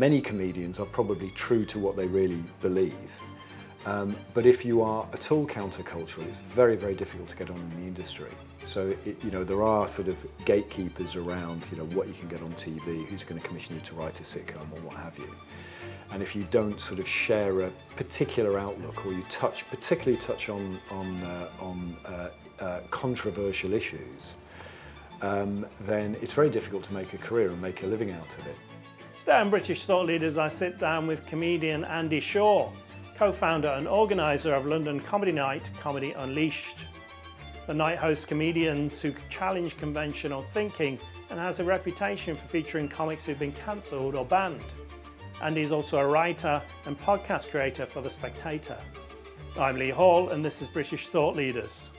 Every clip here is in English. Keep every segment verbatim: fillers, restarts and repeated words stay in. many comedians are probably true to what they really believe. Um, but if you are at all countercultural, it's very, very difficult to get on in the industry. So, it, you know, there are sort of gatekeepers around, you know, what you can get on T V, who's going to commission you to write a sitcom or what have you. And if you don't sort of share a particular outlook, or you touch, particularly touch on, on, uh, on uh, uh, controversial issues, um, then it's very difficult to make a career and make a living out of it. Today on British Thought Leaders, I sit down with comedian Andy Shaw, co-founder and organiser of London comedy night, Comedy Unleashed. The night hosts comedians who challenge conventional thinking and has a reputation for featuring comics who've been cancelled or banned. Andy's also a writer and podcast creator for The Spectator. I'm Lee Hall and this is British Thought Leaders.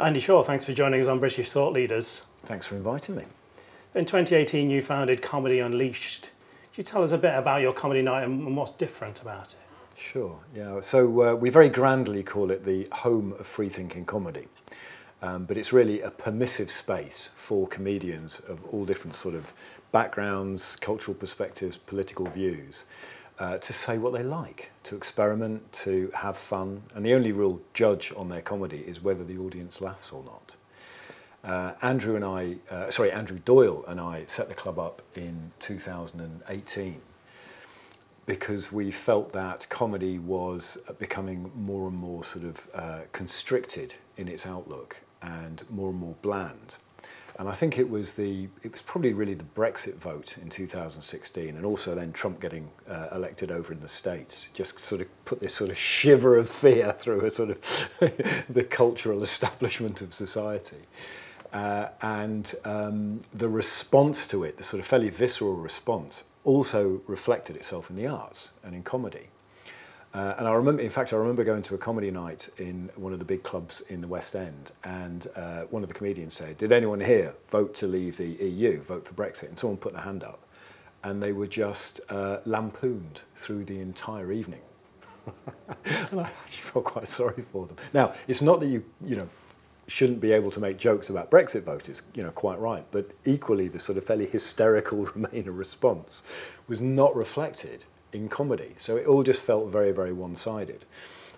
Andy Shaw, thanks for joining us on British Thought Leaders. Thanks for inviting me. In twenty eighteen, you founded Comedy Unleashed. Could you tell us a bit about your comedy night and what's different about it? Sure, yeah. So uh, we very grandly call it the home of free-thinking comedy. Um, but it's really a permissive space for comedians of all different sort of backgrounds, cultural perspectives, political views, uh, to say what they like, to experiment, to have fun. And the only real judge on their comedy is whether the audience laughs or not. Uh, Andrew and I, uh, sorry, Andrew Doyle and I set the club up in two thousand eighteen because we felt that comedy was becoming more and more sort of uh, constricted in its outlook and more and more bland. And I think it was the, it was probably really the Brexit vote in two thousand sixteen, and also then Trump getting uh, elected over in the States, just sort of put this sort of shiver of fear through a sort of the cultural establishment of society. Uh, and um, the response to it, the sort of fairly visceral response, also reflected itself in the arts and in comedy. Uh, and I remember, in fact, I remember going to a comedy night in one of the big clubs in the West End, and uh, one of the comedians said, "Did anyone here vote to leave the E U, vote for Brexit?" And someone put their hand up, and they were just uh, lampooned through the entire evening. And I actually felt quite sorry for them. Now, it's not that you, you know, shouldn't be able to make jokes about Brexit voters, you know, quite right, but equally the sort of fairly hysterical Remainer response was not reflected in comedy. So it all just felt very, very one-sided.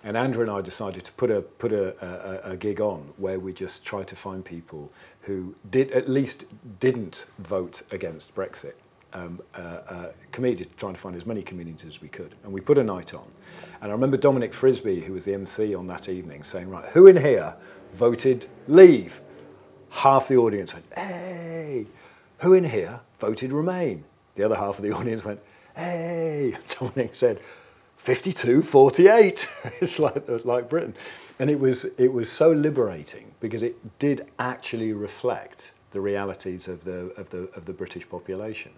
And Andrew and I decided to put a put a, a, a gig on where we just tried to find people who did at least didn't vote against Brexit. Um, uh, uh, comedian, trying to find as many comedians as we could. And we put a night on. And I remember Dominic Frisby, who was the M C on that evening, saying, "Right, who in here voted leave?" Half the audience went, "Hey!" "Who in here voted remain?" The other half of the audience went, "Hey!" Dominic said, fifty-two forty-eight. It's like, like Britain. And it was, it was so liberating because it did actually reflect the realities of the, of the, of the British population.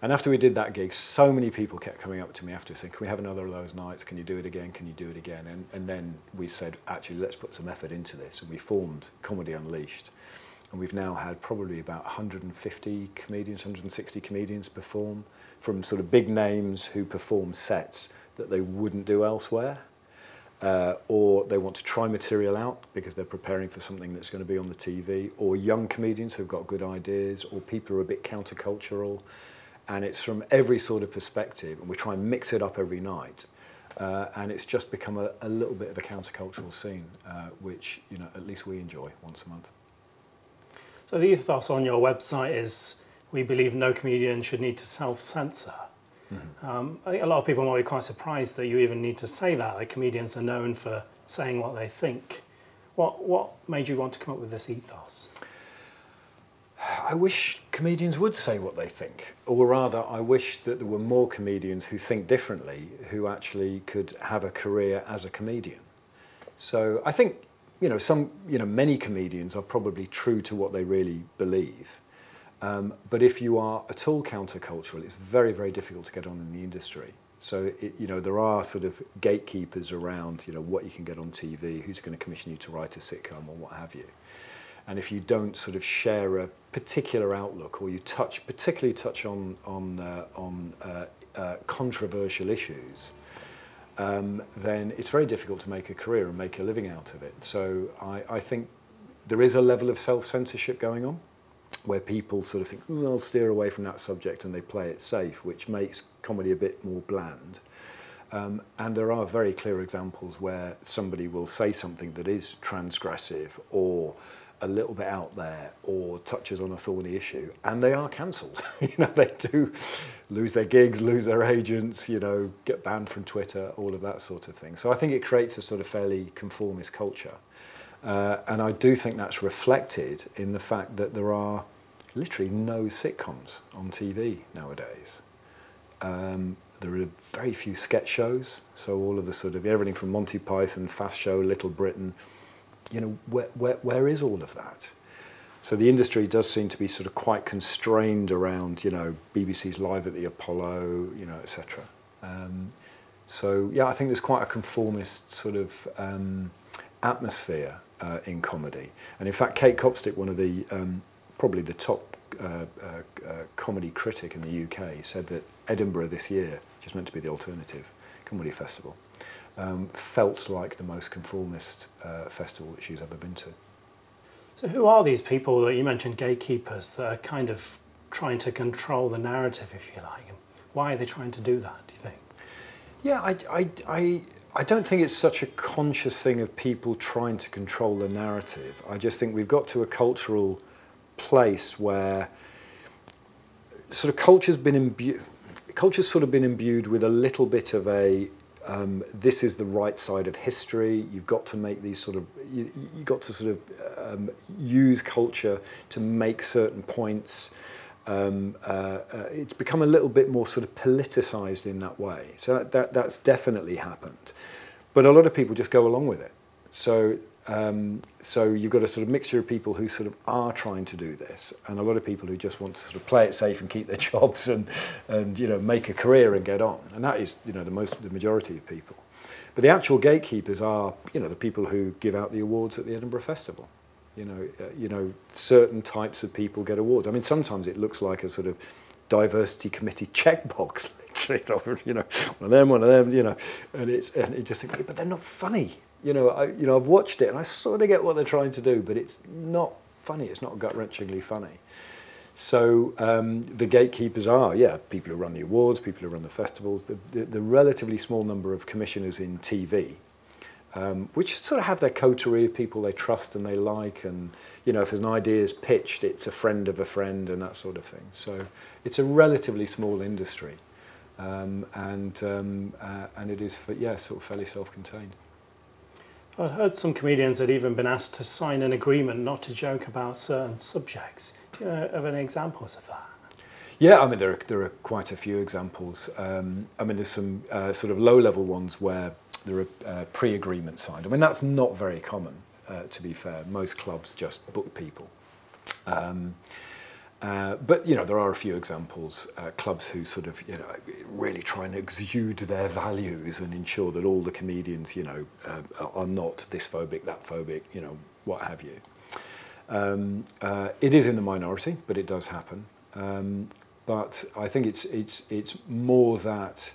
And after we did that gig, so many people kept coming up to me after saying, "Can we have another of those nights? Can you do it again? Can you do it again?" And, and then we said, actually, let's put some effort into this. And we formed Comedy Unleashed. And we've now had probably about one hundred fifty comedians, one hundred sixty comedians perform, from sort of big names who perform sets that they wouldn't do elsewhere, uh, or they want to try material out because they're preparing for something that's going to be on the T V, or young comedians who've got good ideas, or people who are a bit countercultural. And it's from every sort of perspective, and we try and mix it up every night. Uh, and it's just become a, a little bit of a countercultural scene, uh, which, you know, at least we enjoy once a month. So the ethos on your website is, "We believe no comedian should need to self-censor." Mm-hmm. um, I think a lot of people might be quite surprised that you even need to say that. Like, comedians are known for saying what they think. What what made you want to come up with this ethos? I wish comedians would say what they think, or rather, I wish that there were more comedians who think differently, who actually could have a career as a comedian. So I think, you know, some, you know, many comedians are probably true to what they really believe. Um, but if you are at all countercultural, it's very, very difficult to get on in the industry. So, it, you know, there are sort of gatekeepers around, you know, what you can get on T V, who's going to commission you to write a sitcom or what have you. And if you don't sort of share a particular outlook, or you touch, particularly touch on, on, uh, on uh, uh, controversial issues, um, then it's very difficult to make a career and make a living out of it. So I, I think, there is a level of self-censorship going on where people sort of think, oh, I'll steer away from that subject, and they play it safe, which makes comedy a bit more bland. Um, and there are very clear examples where somebody will say something that is transgressive or a little bit out there or touches on a thorny issue, and they are cancelled. You know, they do lose their gigs, lose their agents, you know, get banned from Twitter, all of that sort of thing. So I think it creates a sort of fairly conformist culture. Uh, and I do think that's reflected in the fact that there are literally no sitcoms on T V nowadays. Um, There are very few sketch shows, so all of the sort of everything from Monty Python, Fast Show, Little Britain, you know, where, where, where is all of that? So the industry does seem to be sort of quite constrained around, you know, B B C's Live at the Apollo, you know, et cetera. Um, so yeah, I think there's quite a conformist sort of um, atmosphere uh, in comedy. And in fact, Kate Copstick, one of the um, probably the top uh, uh, uh, comedy critic in the U K, said that Edinburgh this year, which is meant to be the alternative comedy festival, um, felt like the most conformist uh, festival that she's ever been to. So who are these people that you mentioned, gatekeepers, that are kind of trying to control the narrative, if you like? Why are they trying to do that, do you think? Yeah, I, I, I, I don't think it's such a conscious thing of people trying to control the narrative. I just think we've got to a cultural place where sort of culture's been imbued... Culture's sort of been imbued with a little bit of a, um, this is the right side of history, you've got to make these sort of, you, you've got to sort of um, use culture to make certain points. Um, uh, uh, it's become a little bit more sort of politicised in that way. So that, that, that's definitely happened. But a lot of people just go along with it. So, um, so you've got a sort of mixture of people who sort of are trying to do this, and a lot of people who just want to sort of play it safe and keep their jobs and, and you know, make a career and get on. And that is, you know, the most, the majority of people. But the actual gatekeepers are, you know, the people who give out the awards at the Edinburgh Festival. You know, uh, you know, certain types of people get awards. I mean, sometimes it looks like a sort of diversity committee checkbox. You know, one of them, one of them, you know, and it's, and it just think, but they're not funny. You know, I, you know, I've watched it and I sort of get what they're trying to do, but it's not funny. It's not gut-wrenchingly funny. So um, the gatekeepers are, yeah, people who run the awards, people who run the festivals, the, the, the relatively small number of commissioners in T V, um, which sort of have their coterie of people they trust and they like, and, you know, if an idea is pitched, it's a friend of a friend and that sort of thing. So it's a relatively small industry, um, and, um, uh, and it is, for, yeah, sort of fairly self-contained. I've heard some comedians that even been asked to sign an agreement not to joke about certain subjects. Do you know of any examples of that? Yeah, I mean, there are, there are quite a few examples. Um, I mean, there's some uh, sort of low-level ones where there are uh, pre-agreements signed. I mean, that's not very common, uh, to be fair. Most clubs just book people. Um, Uh, but, you know, there are a few examples, uh, clubs who sort of, you know, really try and exude their values and ensure that all the comedians, you know, uh, are not this phobic, that phobic, you know, what have you. Um, uh, it is in the minority, but it does happen. Um, but I think it's, it's, it's more that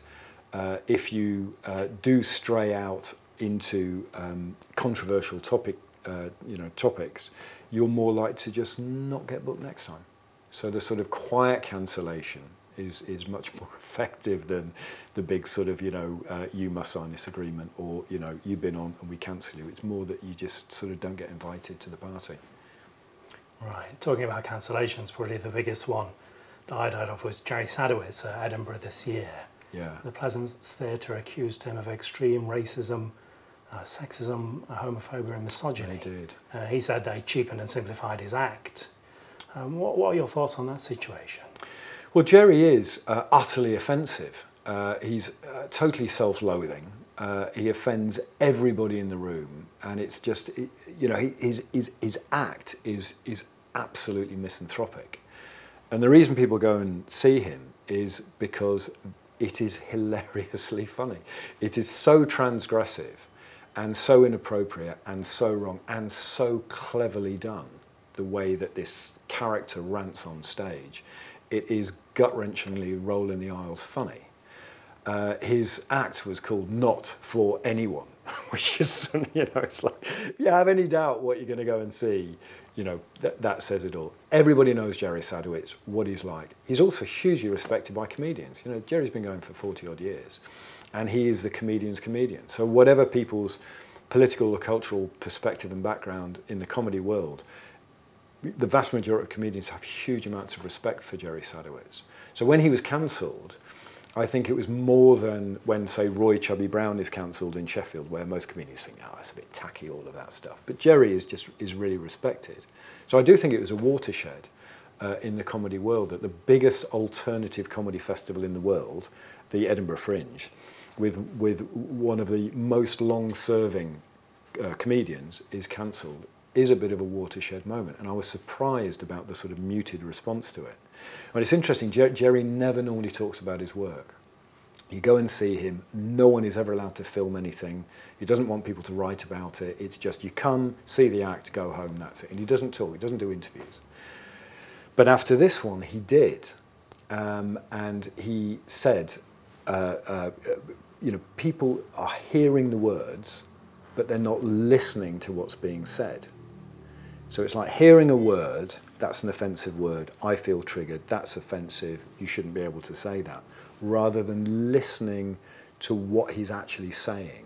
uh, if you uh, do stray out into um, controversial topic, uh, you know, topics, you're more likely to just not get booked next time. So the sort of quiet cancellation is, is much more effective than the big sort of, you know, uh, you must sign this agreement, or, you know, you've been on and we cancel you. It's more that you just sort of don't get invited to the party. Right. Talking about cancellations, probably the biggest one that I'd heard of was Jerry Sadowitz at Edinburgh this year. Yeah. The Pleasance Theatre accused him of extreme racism, uh, sexism, homophobia and misogyny. They did. Uh, he said they cheapened and simplified his act. Um, what, what are your thoughts on that situation? Well, Jerry is uh, utterly offensive. Uh, he's uh, totally self-loathing. Uh, he offends everybody in the room, and it's just, it, you know, his, his, his act is, is absolutely misanthropic. And the reason people go and see him is because it is hilariously funny. It is so transgressive and so inappropriate and so wrong and so cleverly done, the way that this character rants on stage. It is gut-wrenchingly roll in the aisles funny. uh, his act was called Not For Anyone, which is, you know, it's like, if you have any doubt what you're going to go and see, you know, th- that says it all. Everybody knows Jerry Sadowitz, what he's like. He's also hugely respected by comedians. You know, Jerry's been going for forty odd years, and he is the comedian's comedian. So whatever people's political or cultural perspective and background in the comedy world, the vast majority of comedians have huge amounts of respect for Jerry Sadowitz. So when he was cancelled, I think it was more than when, say, Roy Chubby Brown is cancelled in Sheffield, where most comedians think, oh, it's a bit tacky, all of that stuff. But Jerry is just is really respected. So I do think it was a watershed uh, in the comedy world, that the biggest alternative comedy festival in the world, the Edinburgh Fringe, with with one of the most long-serving uh, comedians is cancelled, is a bit of a watershed moment. And I was surprised about the sort of muted response to it. And it's interesting, Jer- Jerry never normally talks about his work. You go and see him, no one is ever allowed to film anything. He doesn't want people to write about it. It's just, you come, see the act, go home, that's it. And he doesn't talk, he doesn't do interviews. But after this one, he did. Um, and he said, uh, uh, you know, people are hearing the words, but they're not listening to what's being said. So it's like hearing a word, that's an offensive word, I feel triggered, that's offensive, you shouldn't be able to say that, rather than listening to what he's actually saying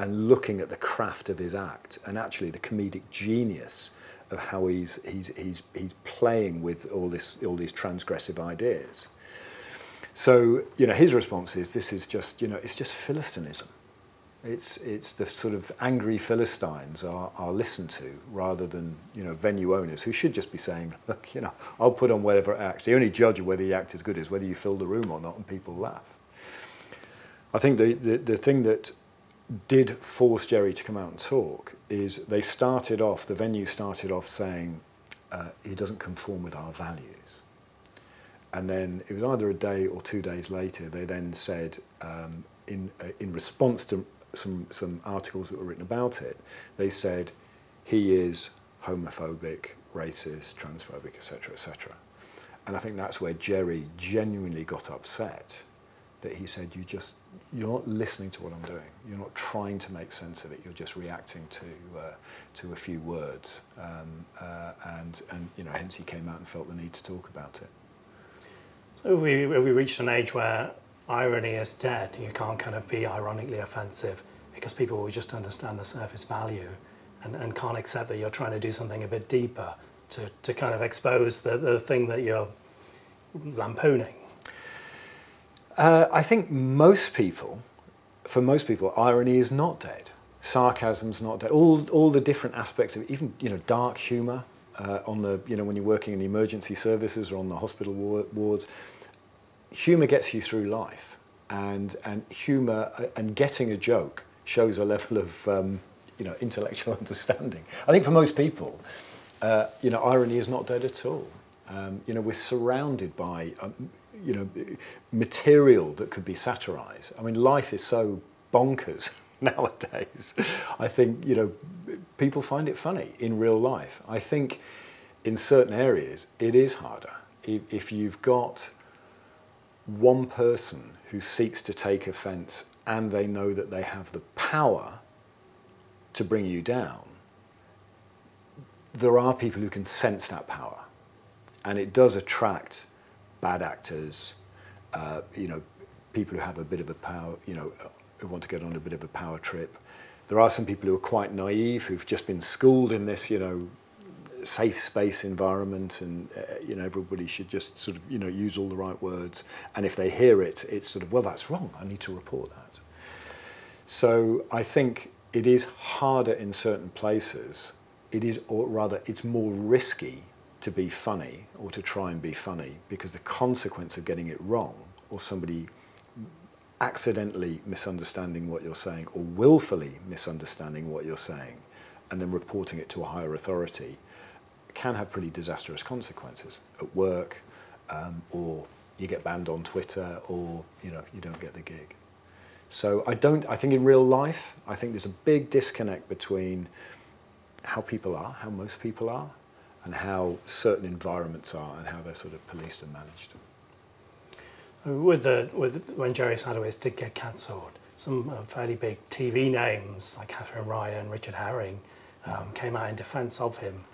and looking at the craft of his act and actually the comedic genius of how he's he's he's he's playing with all this all these transgressive ideas. So, you know, his response is, this is just, you know, it's just Philistinism. It's it's the sort of angry Philistines are, are listened to, rather than, you know, venue owners who should just be saying, look, you know, I'll put on whatever act. The only judge of whether the act is good is whether you fill the room or not and people laugh. I think the, the, the thing that did force Jerry to come out and talk is they started off, the venue started off saying, uh, he doesn't conform with our values. And then it was either a day or two days later, they then said, um, in uh, in response to some some articles that were written about it, they said he is homophobic, racist, transphobic, et cetera, et cetera. And I think that's where Jerry genuinely got upset, that he said, you just, you're not listening to what I'm doing. You're not trying to make sense of it. You're just reacting to uh, to a few words. Um, uh, and and you know, hence he came out and felt the need to talk about it. So have we, have we reached an age where irony is dead? You can't kind of be ironically offensive because people will just understand the surface value and, and can't accept that you're trying to do something a bit deeper to, to kind of expose the, the thing that you're lampooning. Uh, I think most people, for most people, irony is not dead. Sarcasm's not dead. All all the different aspects of it, even, you know, dark humour uh, on the, you know, when you're working in the emergency services or on the hospital war- wards. Humour gets you through life, and and humour and getting a joke shows a level of um, you know, intellectual understanding. I think for most people, uh, you know, irony is not dead at all. Um, you know, we're surrounded by um, you know, material that could be satirised. I mean, life is so bonkers nowadays. I think, you know, people find it funny in real life. I think in certain areas it is harder if, if you've got one person who seeks to take offence and they know that they have the power to bring you down. There are people who can sense that power, and it does attract bad actors, uh, you know, people who have a bit of a power, you know, who want to get on a bit of a power trip. There are some people who are quite naive, who've just been schooled in this, you know, safe space environment, and uh, you know, everybody should just sort of, you know, use all the right words, and if they hear it, it's sort of, well, that's wrong, I need to report that. So I think it is harder in certain places. It is, or rather, it's more risky to be funny or to try and be funny, because the consequence of getting it wrong, or somebody accidentally misunderstanding what you're saying, or willfully misunderstanding what you're saying and then reporting it to a higher authority, can have pretty disastrous consequences at work, um, or you get banned on Twitter, or, you know, you don't get the gig. So I don't. I think in real life, I think there's a big disconnect between how people are, how most people are, and how certain environments are, and how they're sort of policed and managed. with the with when Jerry Sadowitz did get cancelled, some fairly big T V names like Catherine Ryan, Richard Herring, um, came out in defence of him.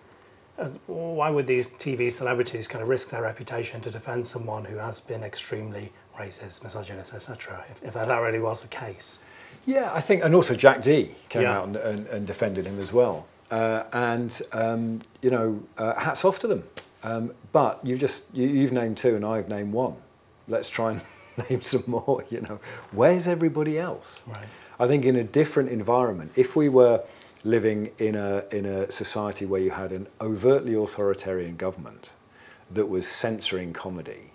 And why would these T V celebrities kind of risk their reputation to defend someone who has been extremely racist, misogynist, et cetera, if, if that really was the case? Yeah, I think, and also Jack Dee came yeah. out and, and, and defended him as well. Uh, and, um, you know, uh, hats off to them. Um, but you've just, you, you've named two and I've named one. Let's try and name some more, you know. Where's everybody else? Right. I think in a different environment, if we were living in a in a society where you had an overtly authoritarian government that was censoring comedy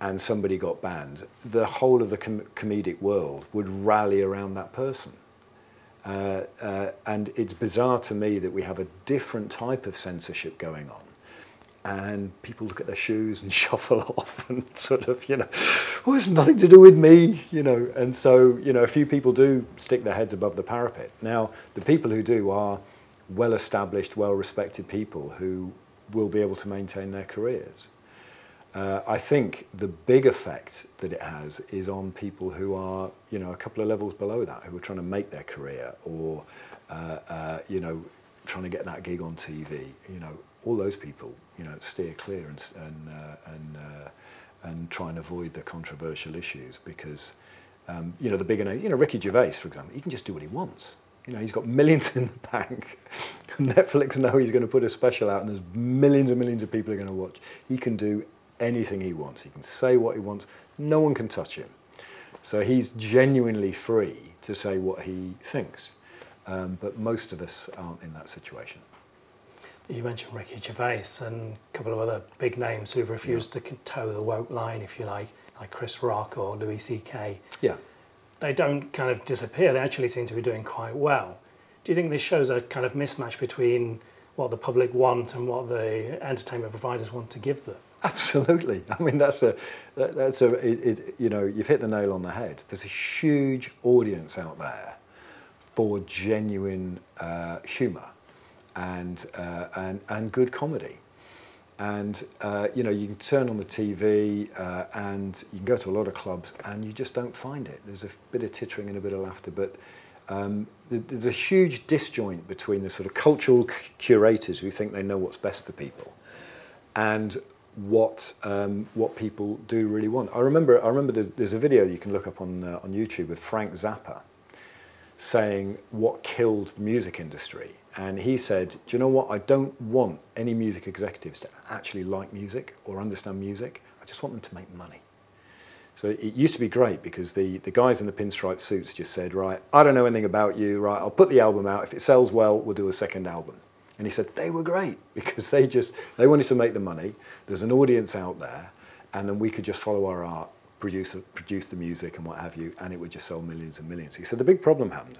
and somebody got banned, the whole of the com- comedic world would rally around that person. Uh, uh, and it's bizarre to me that we have a different type of censorship going on. And people look at their shoes and shuffle off and sort of, you know, oh, it's nothing to do with me, you know. And so, you know, a few people do stick their heads above the parapet. Now, the people who do are well-established, well-respected people who will be able to maintain their careers. Uh, I think the big effect that it has is on people who are, you know, a couple of levels below that, who are trying to make their career or, uh, uh, you know, trying to get that gig on T V, you know. All those people, you know, steer clear and and uh, and, uh, and try and avoid the controversial issues because, um, you know, the bigger name, you know, Ricky Gervais, for example, he can just do what he wants. You know, he's got millions in the bank. Netflix know he's going to put a special out, and there's millions and millions of people are going to watch. He can do anything he wants. He can say what he wants. No one can touch him. So he's genuinely free to say what he thinks. Um, but most of us aren't in that situation. You mentioned Ricky Gervais and a couple of other big names who've refused yeah. to toe the woke line, if you like, like Chris Rock or Louis C K. Yeah. They don't kind of disappear. They actually seem to be doing quite well. Do you think this shows a kind of mismatch between what the public want and what the entertainment providers want to give them? Absolutely. I mean, that's a, that's a, it, it, you know, you've hit the nail on the head. There's a huge audience out there for genuine uh, humour. And, uh, and and good comedy. And, uh, you know, you can turn on the T V uh, and you can go to a lot of clubs and you just don't find it. There's a bit of tittering and a bit of laughter, but um, there's a huge disjoint between the sort of cultural curators who think they know what's best for people and what um, what people do really want. I remember I remember there's, there's a video you can look up on uh, on YouTube with Frank Zappa saying what killed the music industry. And he said, do you know what? I don't want any music executives to actually like music or understand music. I just want them to make money. So it used to be great because the, the guys in the pinstripe suits just said, right, I don't know anything about you, right, I'll put the album out. If it sells well, we'll do a second album. And he said they were great because they just, they wanted to make the money. There's an audience out there. And then we could just follow our art, produce, produce the music and what have you, and it would just sell millions and millions. He said the big problem happened.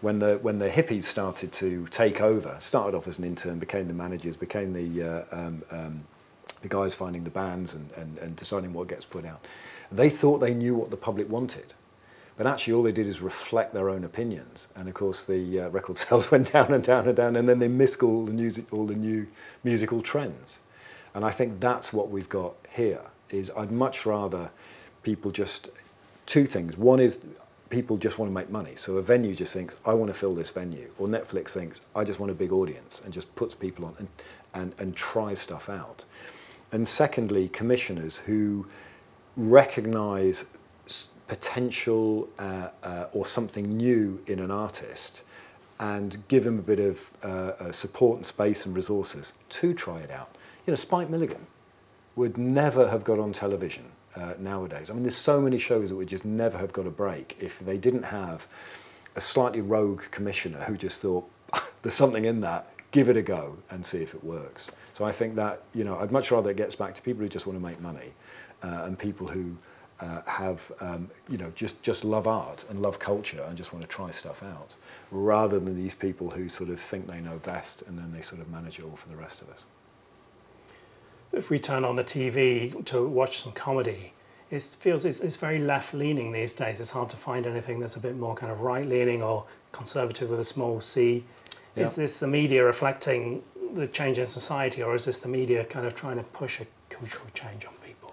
When the when the hippies started to take over, started off as an intern, became the managers, became the uh, um, um, the guys finding the bands and, and, and deciding what gets put out. They thought they knew what the public wanted, but actually all they did is reflect their own opinions. And of course the uh, record sales went down and down and down, and then they missed all the music, all the new musical trends. And I think that's what we've got here. Is I'd much rather people just two things. One is people just want to make money. So a venue just thinks, I want to fill this venue. Or Netflix thinks, I just want a big audience and just puts people on and, and, and tries stuff out. And secondly, commissioners who recognize potential uh, uh, or something new in an artist and give them a bit of uh, uh, support and space and resources to try it out. You know, Spike Milligan would never have got on television Uh, nowadays. I mean, there's so many shows that would just never have got a break if they didn't have a slightly rogue commissioner who just thought, there's something in that, give it a go and see if it works. So I think that, you know, I'd much rather it gets back to people who just want to make money uh, and people who uh, have, um, you know, just, just love art and love culture and just want to try stuff out, rather than these people who sort of think they know best and then they sort of manage it all for the rest of us. If we turn on the T V to watch some comedy, it feels it's, it's very left-leaning these days. It's hard to find anything that's a bit more kind of right-leaning or conservative with a small c. Yeah. Is this the media reflecting the change in society, or is this the media kind of trying to push a cultural change on people?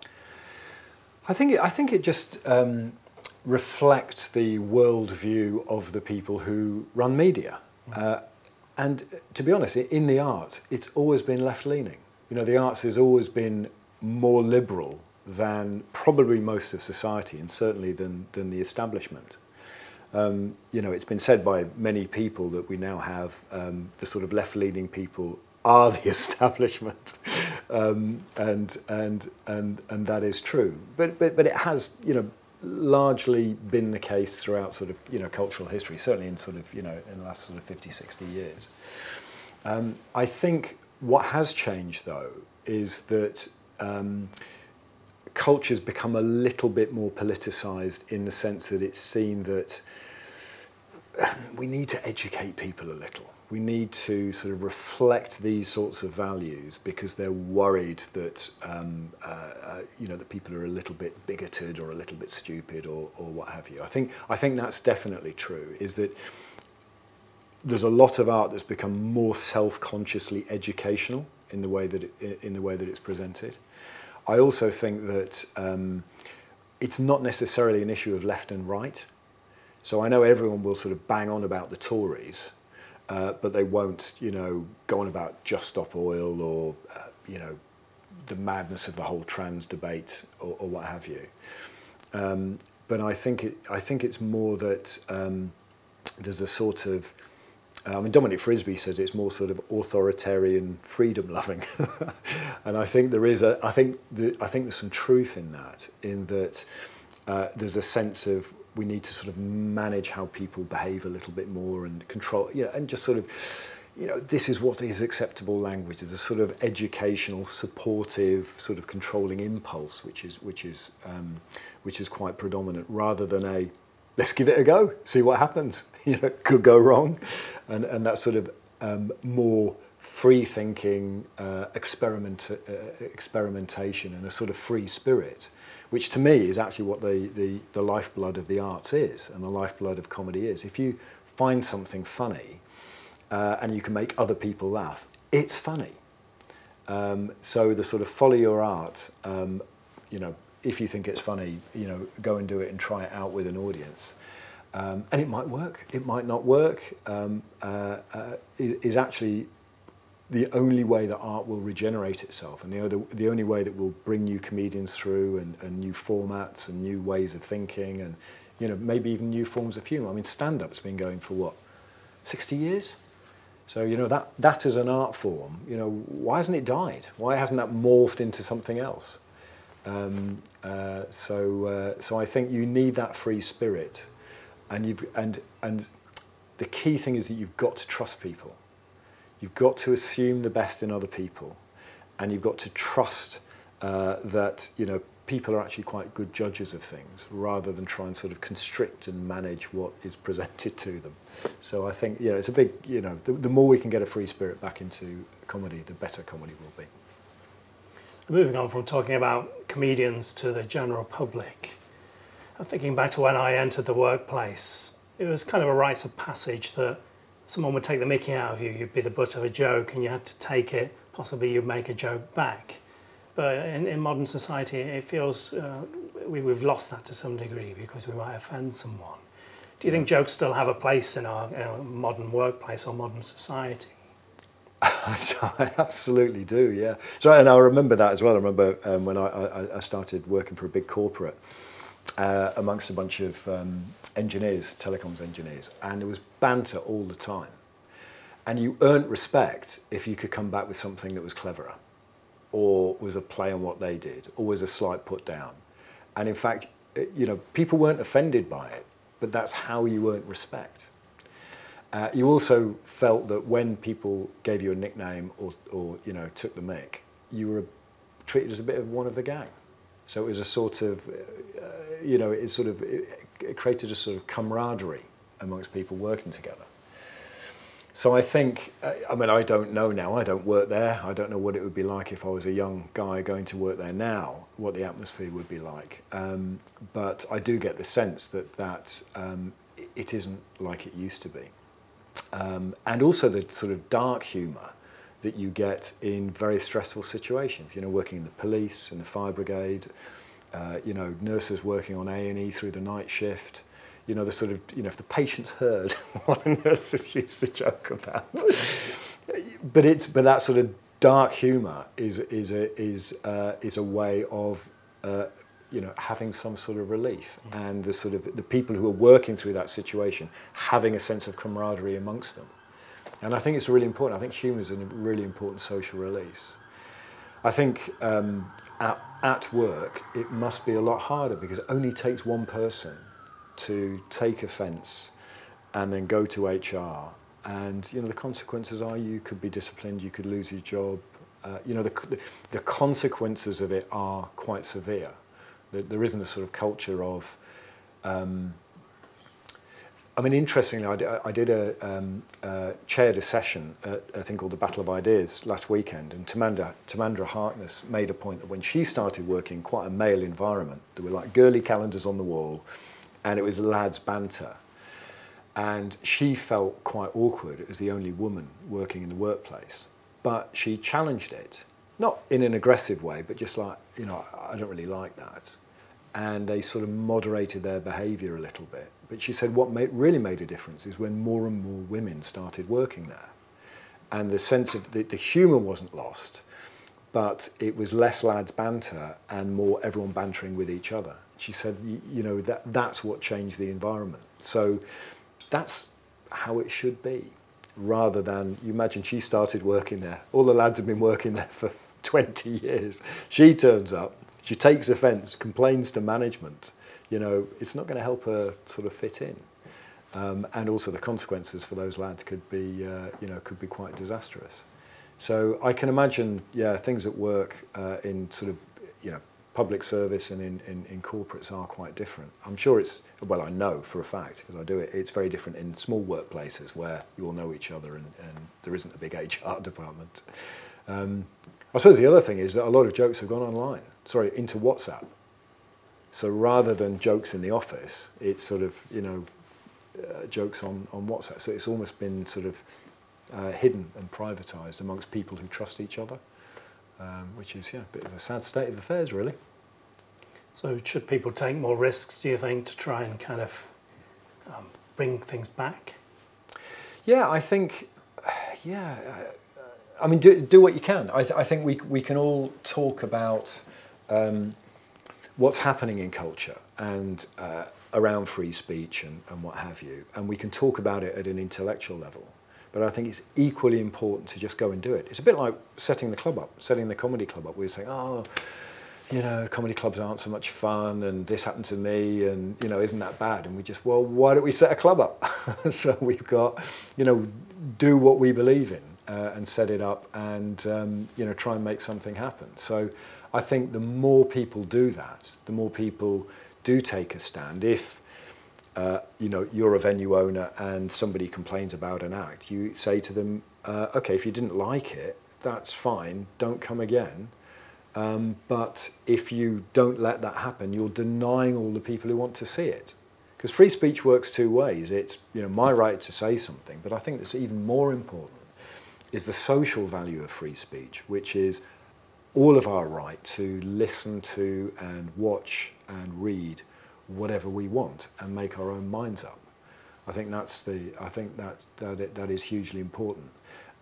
I think it, I think it just um, reflects the worldview of the people who run media. Mm. Uh, and to be honest, in the arts, it's always been left-leaning. You know, the arts has always been more liberal than probably most of society, and certainly than, than the establishment. Um, you know, it's been said by many people that we now have um, the sort of left-leaning people are the establishment, um, and and and and that is true. But but but it has, you know, largely been the case throughout sort of, you know, cultural history, certainly in sort of, you know, in the last sort of fifty, sixty years. Um, I think what has changed though is that um, culture's become a little bit more politicized, in the sense that it's seen that we need to educate people a little. We need to sort of reflect these sorts of values, because they're worried that um, uh, uh, you know, that people are a little bit bigoted or a little bit stupid or, or what have you. I think I think that's definitely true. Is that there's a lot of art that's become more self-consciously educational in the way that it, in the way that it's presented. I also think that um, it's not necessarily an issue of left and right. So I know everyone will sort of bang on about the Tories. Uh, but they won't, you know, go on about Just Stop Oil or, uh, you know, the madness of the whole trans debate or, or what have you. Um, but I think it, I think it's more that um, there's a sort of, I mean, Dominic Frisby says it's more sort of authoritarian, freedom-loving, and I think there is a, I think the, I think there's some truth in that, in that uh, there's a sense of, we need to sort of manage how people behave a little bit more and control, you know, and just sort of, you know, this is what is acceptable language. There's a sort of educational, supportive, sort of controlling impulse, which is which is um, which is quite predominant, rather than a let's give it a go, see what happens. You know, could go wrong, and and that sort of um, more free-thinking, uh, experiment, uh, experimentation, and a sort of free spirit, which to me is actually what the, the, the lifeblood of the arts is, and the lifeblood of comedy is. If you find something funny uh, and you can make other people laugh, it's funny. Um, so the sort of follow your art, um, you know, if you think it's funny, you know, go and do it and try it out with an audience. Um, and it might work, it might not work, um, uh, uh, is actually the only way that art will regenerate itself, and the other, the only way that will bring new comedians through, and, and new formats and new ways of thinking, and, you know, maybe even new forms of humour. I mean, stand-up's been going for what, sixty years? So, you know, that that is an art form. You know, why hasn't it died? Why hasn't that morphed into something else? Um, uh, so, uh, so I think you need that free spirit, and you've and and the key thing is that you've got to trust people. You've got to assume the best in other people, and you've got to trust uh, that, you know, people are actually quite good judges of things, rather than try and sort of constrict and manage what is presented to them. So I think, you know, it's a big, you know, the, the more we can get a free spirit back into comedy, the better comedy will be. Moving on from talking about comedians to the general public, I'm thinking back to when I entered the workplace. It was kind of a rites of passage that someone would take the mickey out of you, you'd be the butt of a joke, and you had to take it, possibly you'd make a joke back. But in, in modern society, it feels uh, we, we've lost that to some degree, because we might offend someone. Do you yeah. think jokes still have a place in our, in our modern workplace or modern society? I absolutely do, yeah. So, and I remember that as well. I remember um, when I, I, I started working for a big corporate, Uh, amongst a bunch of um, engineers, telecoms engineers, and there was banter all the time. And you earned respect if you could come back with something that was cleverer, or was a play on what they did, or was a slight put down. And in fact, it, you know, people weren't offended by it, but that's how you earned respect. Uh, you also felt that when people gave you a nickname or, or you know, took the mick, you were treated as a bit of one of the gang. So it was a sort of, uh, you know, it sort of it, it created a sort of camaraderie amongst people working together. So I think, I mean, I don't know now. I don't work there. I don't know what it would be like if I was a young guy going to work there now, what the atmosphere would be like. Um, but I do get the sense that that um, it isn't like it used to be. Um, and also the sort of dark humour that you get in very stressful situations, you know, working in the police, in the fire brigade, uh, you know, nurses working on A and E through the night shift. You know, the sort of, you know, if the patients heard what nurses used to joke about. But it's, but that sort of dark humour is is a is uh, is a way of uh, you know, having some sort of relief, mm. and the sort of the people who are working through that situation having a sense of camaraderie amongst them. And I think it's really important. I think humour is a really important social release. I think um, at, at work it must be a lot harder, because it only takes one person to take offence and then go to H R. And you know, the consequences are you could be disciplined, you could lose your job. Uh, you know, the, the consequences of it are quite severe. There, there isn't a sort of culture of... Um, I mean, interestingly, I did, I did a um, uh, chaired a session at a thing called the Battle of Ideas last weekend, and Tamanda, Tamanda Harkness made a point that when she started working in quite a male environment, there were like girly calendars on the wall, and it was lads banter. And she felt quite awkward as the only woman working in the workplace. But she challenged it, not in an aggressive way, but just like, you know, I don't really like that. And they sort of moderated their behaviour a little bit. But she said what made, really made a difference is when more and more women started working there. And the sense of the, the humour wasn't lost, but it was less lads banter and more everyone bantering with each other. She said, you, you know, that, that's what changed the environment. So that's how it should be, rather than, you imagine she started working there, all the lads have been working there for twenty years. She turns up, she takes offence, complains to management. You know, it's not going to help her sort of fit in. Um, and also the consequences for those lads could be, uh, you know, could be quite disastrous. So I can imagine, yeah, things at work uh, in sort of, you know, public service and in, in, in corporates are quite different. I'm sure it's, well, I know for a fact, because I do it, it's very different in small workplaces where you all know each other and, and there isn't a big H R department. Um, I suppose the other thing is that a lot of jokes have gone online, sorry, into WhatsApp. So rather than jokes in the office, it's sort of, you know, uh, jokes on, on WhatsApp. So it's almost been sort of uh, hidden and privatised amongst people who trust each other. Um, which is, yeah, a bit of a sad state of affairs, really. So should people take more risks, do you think, to try and kind of um, bring things back? Yeah, I think, yeah, I mean, do, do what you can. I, th- I think we we can all talk about um, what's happening in culture and uh, around free speech and, and what have you, and we can talk about it at an intellectual level. But I think it's equally important to just go and do it. It's a bit like setting the club up, setting the comedy club up. We were saying, oh, you know, comedy clubs aren't so much fun, and this happened to me, and, you know, isn't that bad? And we just, well, why don't we set a club up? So we've got, you know, do what we believe in uh, and set it up and, um, you know, try and make something happen. So I think the more people do that, the more people do take a stand. If Uh, you know, you're a venue owner and somebody complains about an act, you say to them, uh, okay, if you didn't like it, that's fine, don't come again. Um, but if you don't let that happen, you're denying all the people who want to see it. Because free speech works two ways. It's, you know, my right to say something, but I think that's even more important is the social value of free speech, which is all of our right to listen to and watch and read whatever we want and make our own minds up. I think that's the. I think that that it, that is hugely important,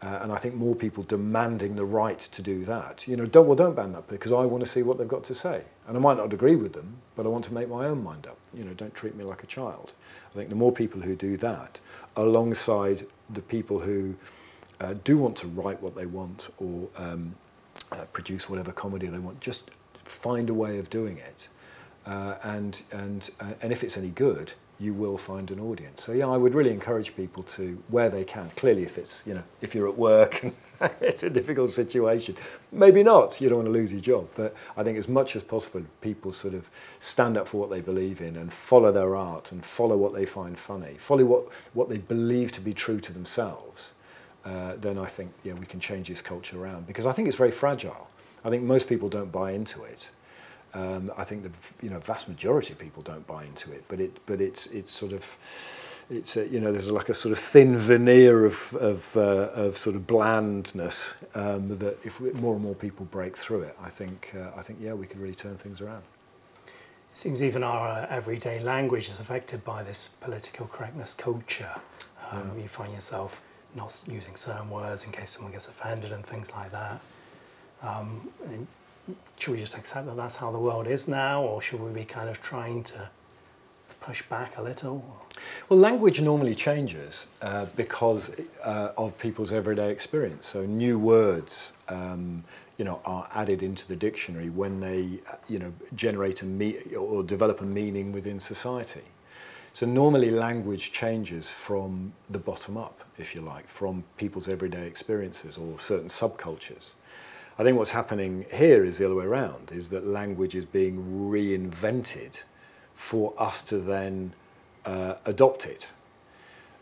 uh, and I think more people demanding the right to do that. You know, don't well don't ban that because I want to see what they've got to say, and I might not agree with them, but I want to make my own mind up. You know, don't treat me like a child. I think the more people who do that, alongside the people who uh, do want to write what they want or um, uh, produce whatever comedy they want, just find a way of doing it. Uh, and and uh, and if it's any good, you will find an audience. So yeah, I would really encourage people to, where they can. Clearly, if it's you know, if you're at work and it's a difficult situation, maybe not. You don't want to lose your job, but I think as much as possible, people sort of stand up for what they believe in and follow their art and follow what they find funny, follow what what they believe to be true to themselves. Uh, then I think yeah, we can change this culture around because I think it's very fragile. I think most people don't buy into it. Um, I think the you know vast majority of people don't buy into it, but it but it's it's sort of it's a, you know there's like a sort of thin veneer of of, uh, of sort of blandness um, that if we, more and more people break through it, I think uh, I think yeah we can really turn things around. It seems even our everyday language is affected by this political correctness culture. Um, yeah. You find yourself not using certain words in case someone gets offended and things like that. Um, should we just accept that that's how the world is now, or should we be kind of trying to push back a little? Well, language normally changes uh, because uh, of people's everyday experience. So new words um, you know, are added into the dictionary when they you know, generate a me- or develop a meaning within society. So normally language changes from the bottom up, if you like, from people's everyday experiences or certain subcultures. I think what's happening here is the other way around, is that language is being reinvented for us to then uh, adopt it.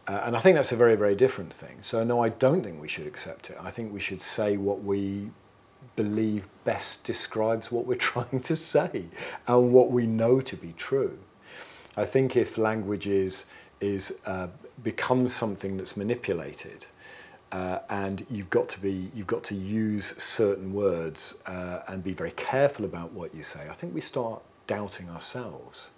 Uh, and I think that's a very, very different thing. So no, I don't think we should accept it. I think we should say what we believe best describes what we're trying to say and what we know to be true. I think if language is, is, uh, becomes something that's manipulated, Uh, and you've got to be, you've got to use certain words uh, and be very careful about what you say, I think we start doubting ourselves.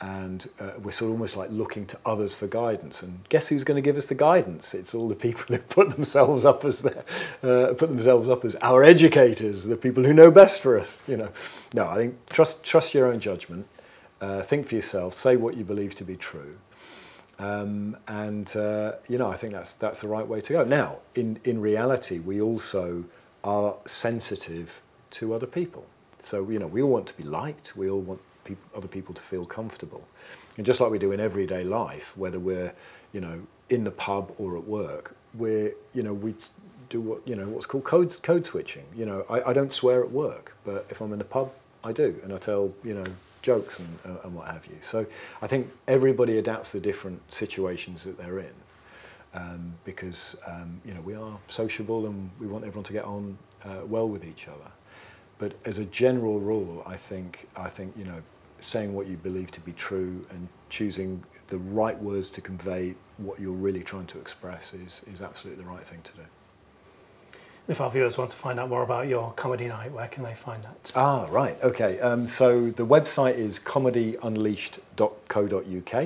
And uh, we're sort of almost like looking to others for guidance. And guess who's going to give us the guidance? It's all the people who put themselves up as their, uh, put themselves up as our educators, the people who know best for us. You know, no, I think trust trust your own judgment. Uh, think for yourself. Say what you believe to be true. Um, and uh, you know, I think that's that's the right way to go. Now, in, in reality, we also are sensitive to other people. So you know, we all want to be liked. We all want people, other people to feel comfortable. And just like we do in everyday life, whether we're you know in the pub or at work, we're you know we do what you know what's called code code switching. You know, I, I don't swear at work, but if I'm in the pub, I do, and I tell you know. jokes and, uh, and what have you. So I think everybody adapts to the different situations that they're in um, because um, you know we are sociable and we want everyone to get on uh, well with each other. But as a general rule, I think I think you know saying what you believe to be true and choosing the right words to convey what you're really trying to express is is absolutely the right thing to do. If our viewers want to find out more about your comedy night, where can they find that? Ah, right, okay. Um, so the website is comedy unleashed dot co dot U K.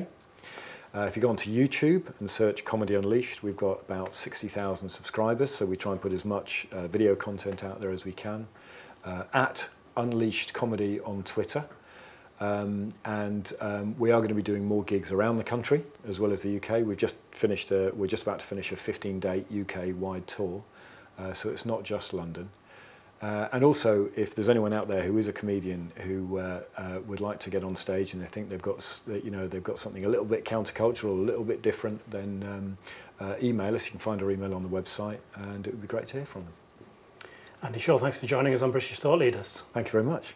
Uh, if you go onto YouTube and search Comedy Unleashed, we've got about sixty thousand subscribers, so we try and put as much uh, video content out there as we can. Uh, at Unleashed Comedy on Twitter. Um, and um, we are going to be doing more gigs around the country, as well as the U K. We've just finished, a, we're just about to finish a fifteen-day U K-wide tour. Uh, so it's not just London. Uh, and also, if there's anyone out there who is a comedian who uh, uh, would like to get on stage and they think they've got, you know, they've got something a little bit countercultural, a little bit different, then um, uh, email us. You can find our email on the website, and it would be great to hear from them. Andy Shaw, thanks for joining us on British Thought Leaders. Thank you very much.